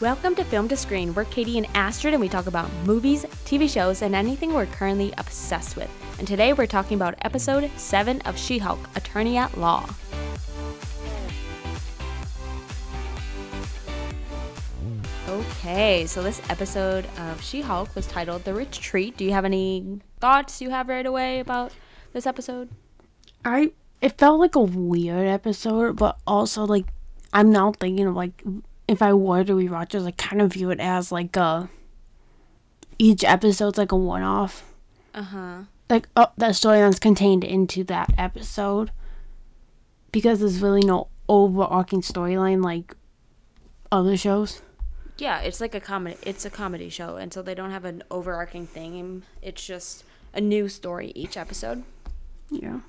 Welcome to Film to Screen. We're Katie and Astrid, and we talk about movies, TV shows, and anything we're currently obsessed with. And today we're talking about episode 7 of She-Hulk: Attorney at Law. Okay, so this episode of She-Hulk was titled The Retreat. Do you have any thoughts you have right away about this episode? It felt like a weird episode, but also, like, I'm now thinking of, like, if I were to rewatch it, like, kind of view it as, like, each episode's, like, a one-off. Uh-huh. Like, that storyline's contained into that episode. Because there's really no overarching storyline like other shows. Yeah, it's like a comedy show, and so they don't have an overarching theme. It's just a new story each episode. Yeah.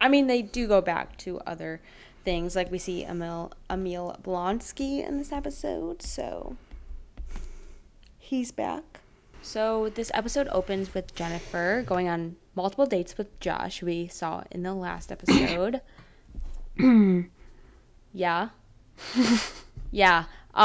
I mean, they do go back to other things, like we see Emil Blonsky in this episode, so he's back. So this episode opens with Jennifer going on multiple dates with Josh, we saw in the last episode. Yeah. Yeah.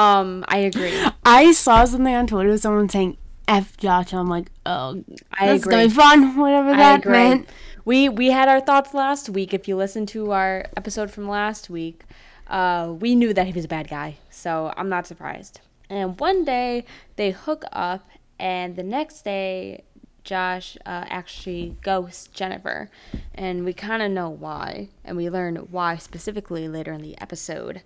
I agree. I saw something on Twitter, someone saying F Josh, and I'm like, oh, that's gonna be fun, whatever that meant. We had our thoughts last week. If you listen to our episode from last week, we knew that he was a bad guy, so I'm not surprised. And one day they hook up, and the next day Josh actually ghosts Jennifer, and we kind of know why, and we learn why specifically later in the episode.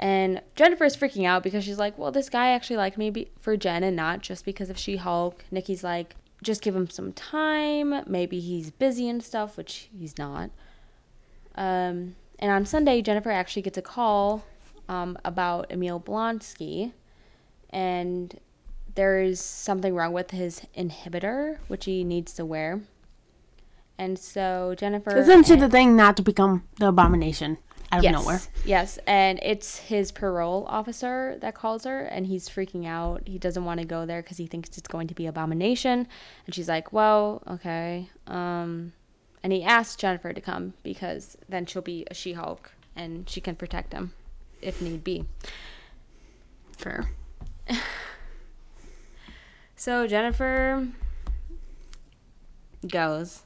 And Jennifer's freaking out because she's like, well, this guy actually liked me for Jen and not just because of She-Hulk. Nikki's like, just give him some time. Maybe he's busy and stuff, which he's not. And on Sunday, Jennifer actually gets a call about Emil Blonsky. And there's something wrong with his inhibitor, which he needs to wear. And so Jennifer... Isn't the thing not to become the abomination? Out of nowhere. Yes, and it's his parole officer that calls her, and he's freaking out. He doesn't want to go there because he thinks it's going to be abomination. And she's like, well, okay. And he asks Jennifer to come because then she'll be a She-Hulk, and she can protect him if need be. Fair. So Jennifer goes.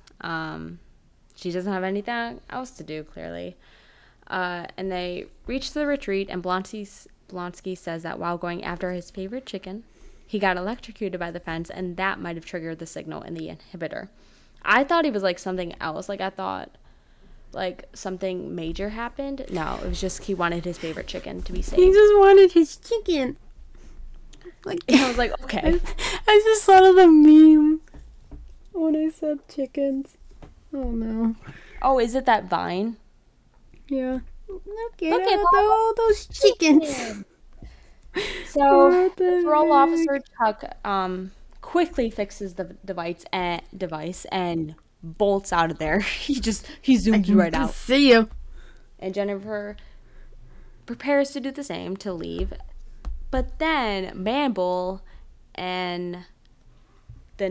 She doesn't have anything else to do, clearly. And they reach the retreat, and Blonsky says that while going after his favorite chicken, he got electrocuted by the fence, and that might have triggered the signal in the inhibitor. I thought it was, like, something else. Like, I thought, like, something major happened. No, it was just he wanted his favorite chicken to be saved. He just wanted his chicken. Like, I was like, okay. I just thought of the meme when I said chickens. Oh, no. Oh, is it that Vine? Yeah. Look at all those chickens. So the parole officer Chuck quickly fixes the device and bolts out of there. He zoomed right out. See you. And Jennifer prepares to do the same to leave, but then Mambo and the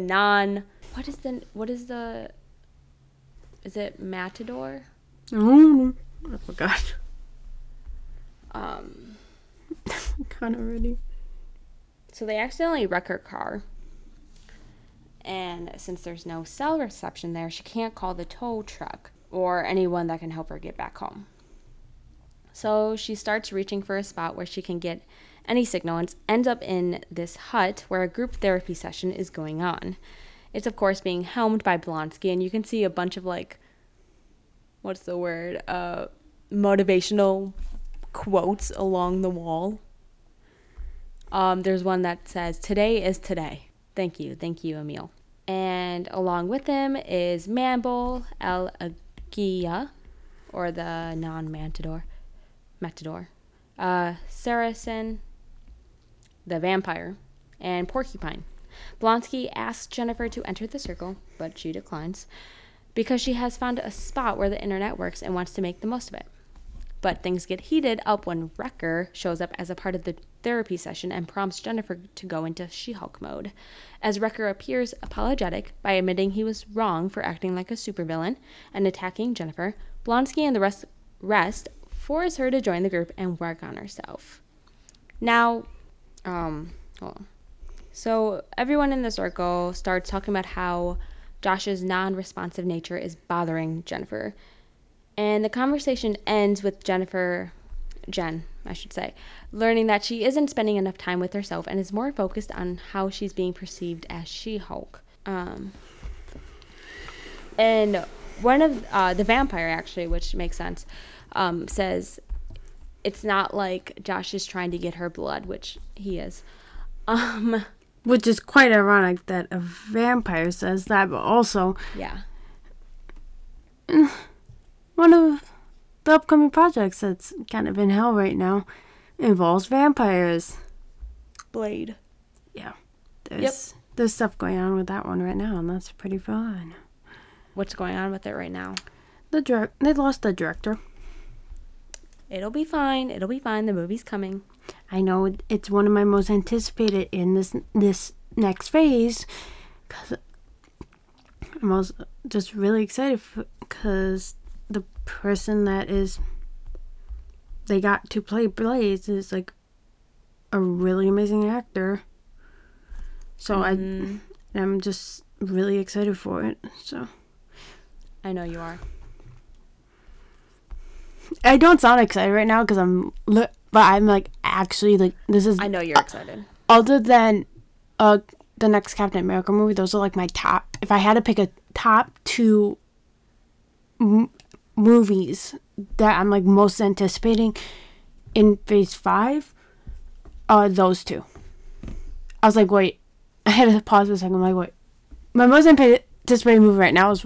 matador? Oh. I forgot. Kind of ready. So they accidentally wreck her car. And since there's no cell reception there, she can't call the tow truck or anyone that can help her get back home. So she starts reaching for a spot where she can get any signal and ends up in this hut where a group therapy session is going on. It's, of course, being helmed by Blonsky, and you can see a bunch of, like, what's the word? Motivational quotes along the wall. There's one that says, "Today is today. Thank you, Emil." And along with him is Mambo, El Aguia, or the matador, Saracen, the vampire, and Porcupine. Blonsky asks Jennifer to enter the circle, but she declines, because she has found a spot where the internet works and wants to make the most of it. But things get heated up when Wrecker shows up as a part of the therapy session and prompts Jennifer to go into She-Hulk mode, as Wrecker appears apologetic by admitting he was wrong for acting like a supervillain and attacking Jennifer. Blonsky and the rest force her to join the group and work on herself. Now, Hold on. So everyone in the circle starts talking about how Josh's non-responsive nature is bothering Jennifer. And the conversation ends with Jen learning that she isn't spending enough time with herself and is more focused on how she's being perceived as She-Hulk. And one of the vampire, actually, which makes sense, says it's not like Josh is trying to get her blood, which he is. Which is quite ironic that a vampire says that, but also... Yeah. One of the upcoming projects that's kind of in hell right now involves vampires. Blade. Yeah. There's stuff going on with that one right now, and that's pretty fun. What's going on with it right now? They lost the director. It'll be fine. It'll be fine. The movie's coming. I know it's one of my most anticipated in this next phase, because I'm also just really excited because the person they got to play Blade is like a really amazing actor. So I'm just really excited for it. So I know you are. I don't sound excited right now because but I'm like actually like this is. I know you're excited. Other than the next Captain America movie, those are like my top. If I had to pick a top two movies that I'm like most anticipating in Phase 5, are those two. I was like, wait, I had to pause for a second. I'm like, wait, my most anticipated movie right now is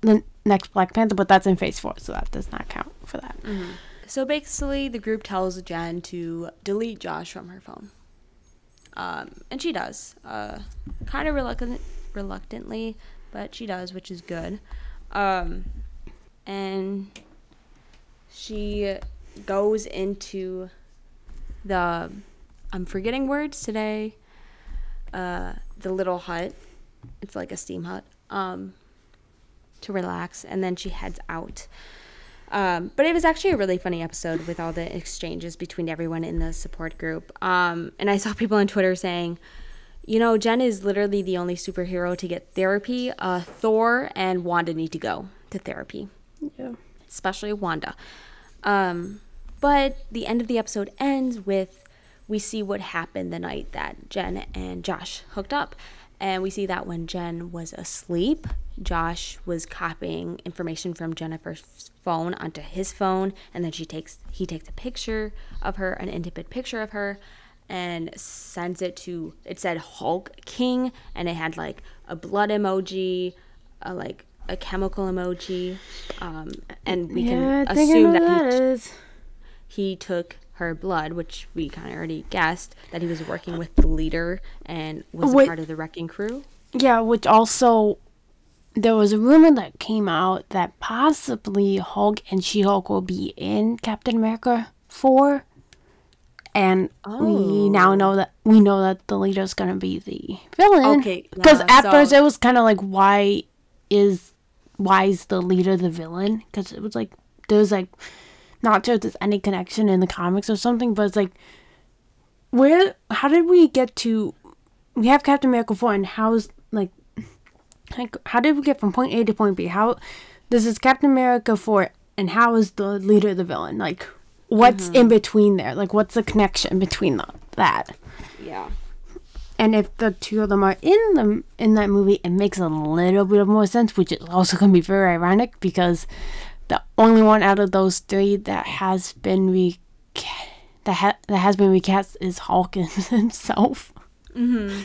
the next Black Panther, but that's in Phase 4, so that does not count for that. Mm-hmm. So basically, the group tells Jen to delete Josh from her phone. And she does. Kind of reluctantly, but she does, which is good. And she goes into the... I'm forgetting words today. The little hut. It's like a steam hut. To relax. And then she heads out. But it was actually a really funny episode with all the exchanges between everyone in the support group. And I saw people on Twitter saying, you know, Jen is literally the only superhero to get therapy. Thor and Wanda need to go to therapy. Yeah. Especially Wanda. But the end of the episode ends with we see what happened the night that Jen and Josh hooked up. And we see that when Jen was asleep, Josh was copying information from Jennifer's phone onto his phone, and then he takes a picture of her, an intimate picture of her, and sends it to, it said Hulk King, and it had like a blood emoji, like a chemical emoji, and we can assume that he took her blood, which we kind of already guessed that he was working with the leader and was a part of the Wrecking Crew. Yeah, which also... There was a rumor that came out that possibly Hulk and She-Hulk will be in Captain America 4, and we now know that the leader's gonna be the villain. Okay, because first it was kind of like, why is the leader the villain? Because it was like there's like, not sure if there's any connection in the comics or something, but it's like, where? How did we get to? We have Captain America 4, and how's like. How did we get from point A to point B? How this is Captain America 4, and how is the leader the villain? Like, what's in between there? Like, what's the connection between that? Yeah. And if the two of them are in that movie, it makes a little bit of more sense, which is also going to be very ironic because the only one out of those three that has been recast is Hulk himself. Mm-hmm.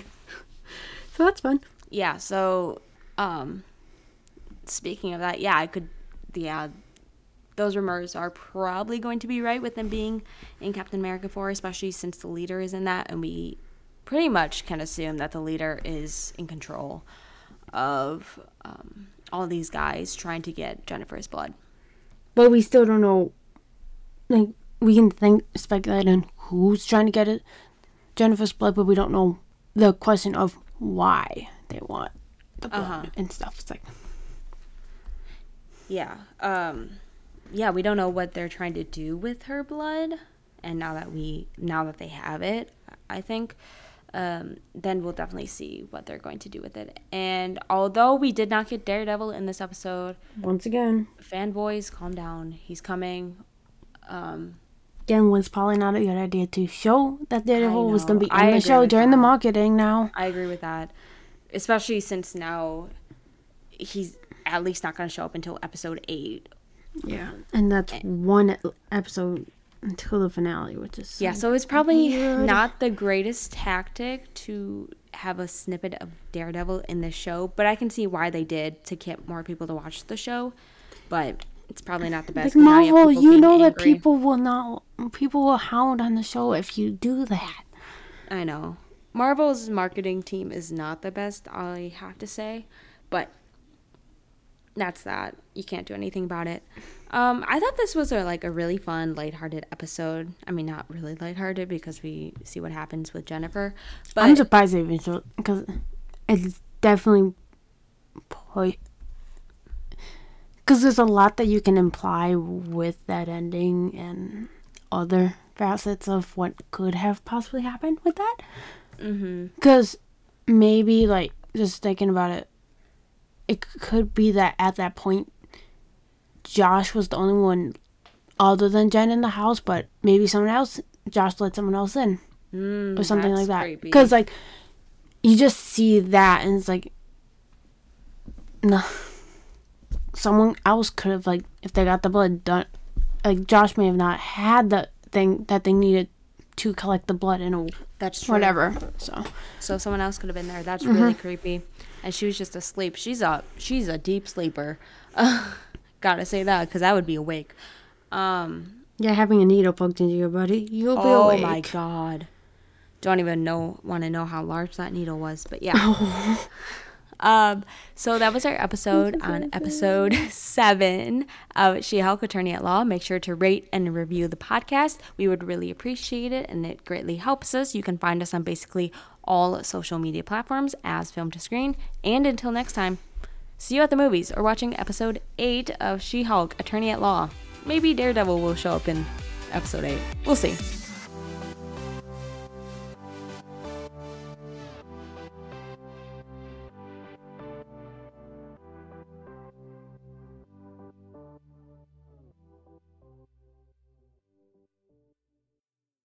So that's fun. Yeah, so, speaking of that, those rumors are probably going to be right with them being in Captain America 4, especially since the leader is in that, and we pretty much can assume that the leader is in control of all these guys trying to get Jennifer's blood. But we still don't know, like, we can speculate on who's trying to get it, Jennifer's blood, but we don't know the question of why they want the blood and stuff. It's like, yeah, we don't know what they're trying to do with her blood, and now that they have it, I think, then we'll definitely see what they're going to do with it. And although we did not get Daredevil in this episode, once again, fanboys, calm down. He's coming. Again, was probably not a good idea to show that Daredevil was going to be in the show during the marketing now. I agree with that. Especially since now he's at least not going to show up until episode 8. Yeah. And that's one episode until the finale, which is... Yeah, so it's probably not the greatest tactic to have a snippet of Daredevil in the show, but I can see why they did, to get more people to watch the show, but... It's probably not the best. Like, Marvel, you know that people will hound on the show if you do that. I know. Marvel's marketing team is not the best, I have to say, but that's that. You can't do anything about it. I thought this was a really fun, lighthearted episode. I mean, not really lighthearted because we see what happens with Jennifer. But I'm surprised they even showed, because it's definitely because there's a lot that you can imply with that ending and other facets of what could have possibly happened with that. Because maybe, just thinking about it, it could be that at that point, Josh was the only one other than Jen in the house, but maybe Josh let someone else in. Or something like that. Because, you just see that and it's no. Someone else could have, if they got the blood done, Josh may have not had the thing that they needed to collect the blood and whatever. So someone else could have been there. That's really creepy. And she was just asleep. She's a deep sleeper. Gotta say that, because I would be awake. Yeah, having a needle poked into your body, you'll be awake. Oh my god. Don't even want to know how large that needle was, but yeah. So that was our episode on episode 7 of She-Hulk Attorney at Law. Make sure to rate and review the podcast. We would really appreciate it, and it greatly helps us. You can find us on basically all social media platforms as Film to Screen. And until next time, see you at the movies or watching episode 8 of She-Hulk Attorney at Law. Maybe Daredevil will show up in episode 8. We'll see.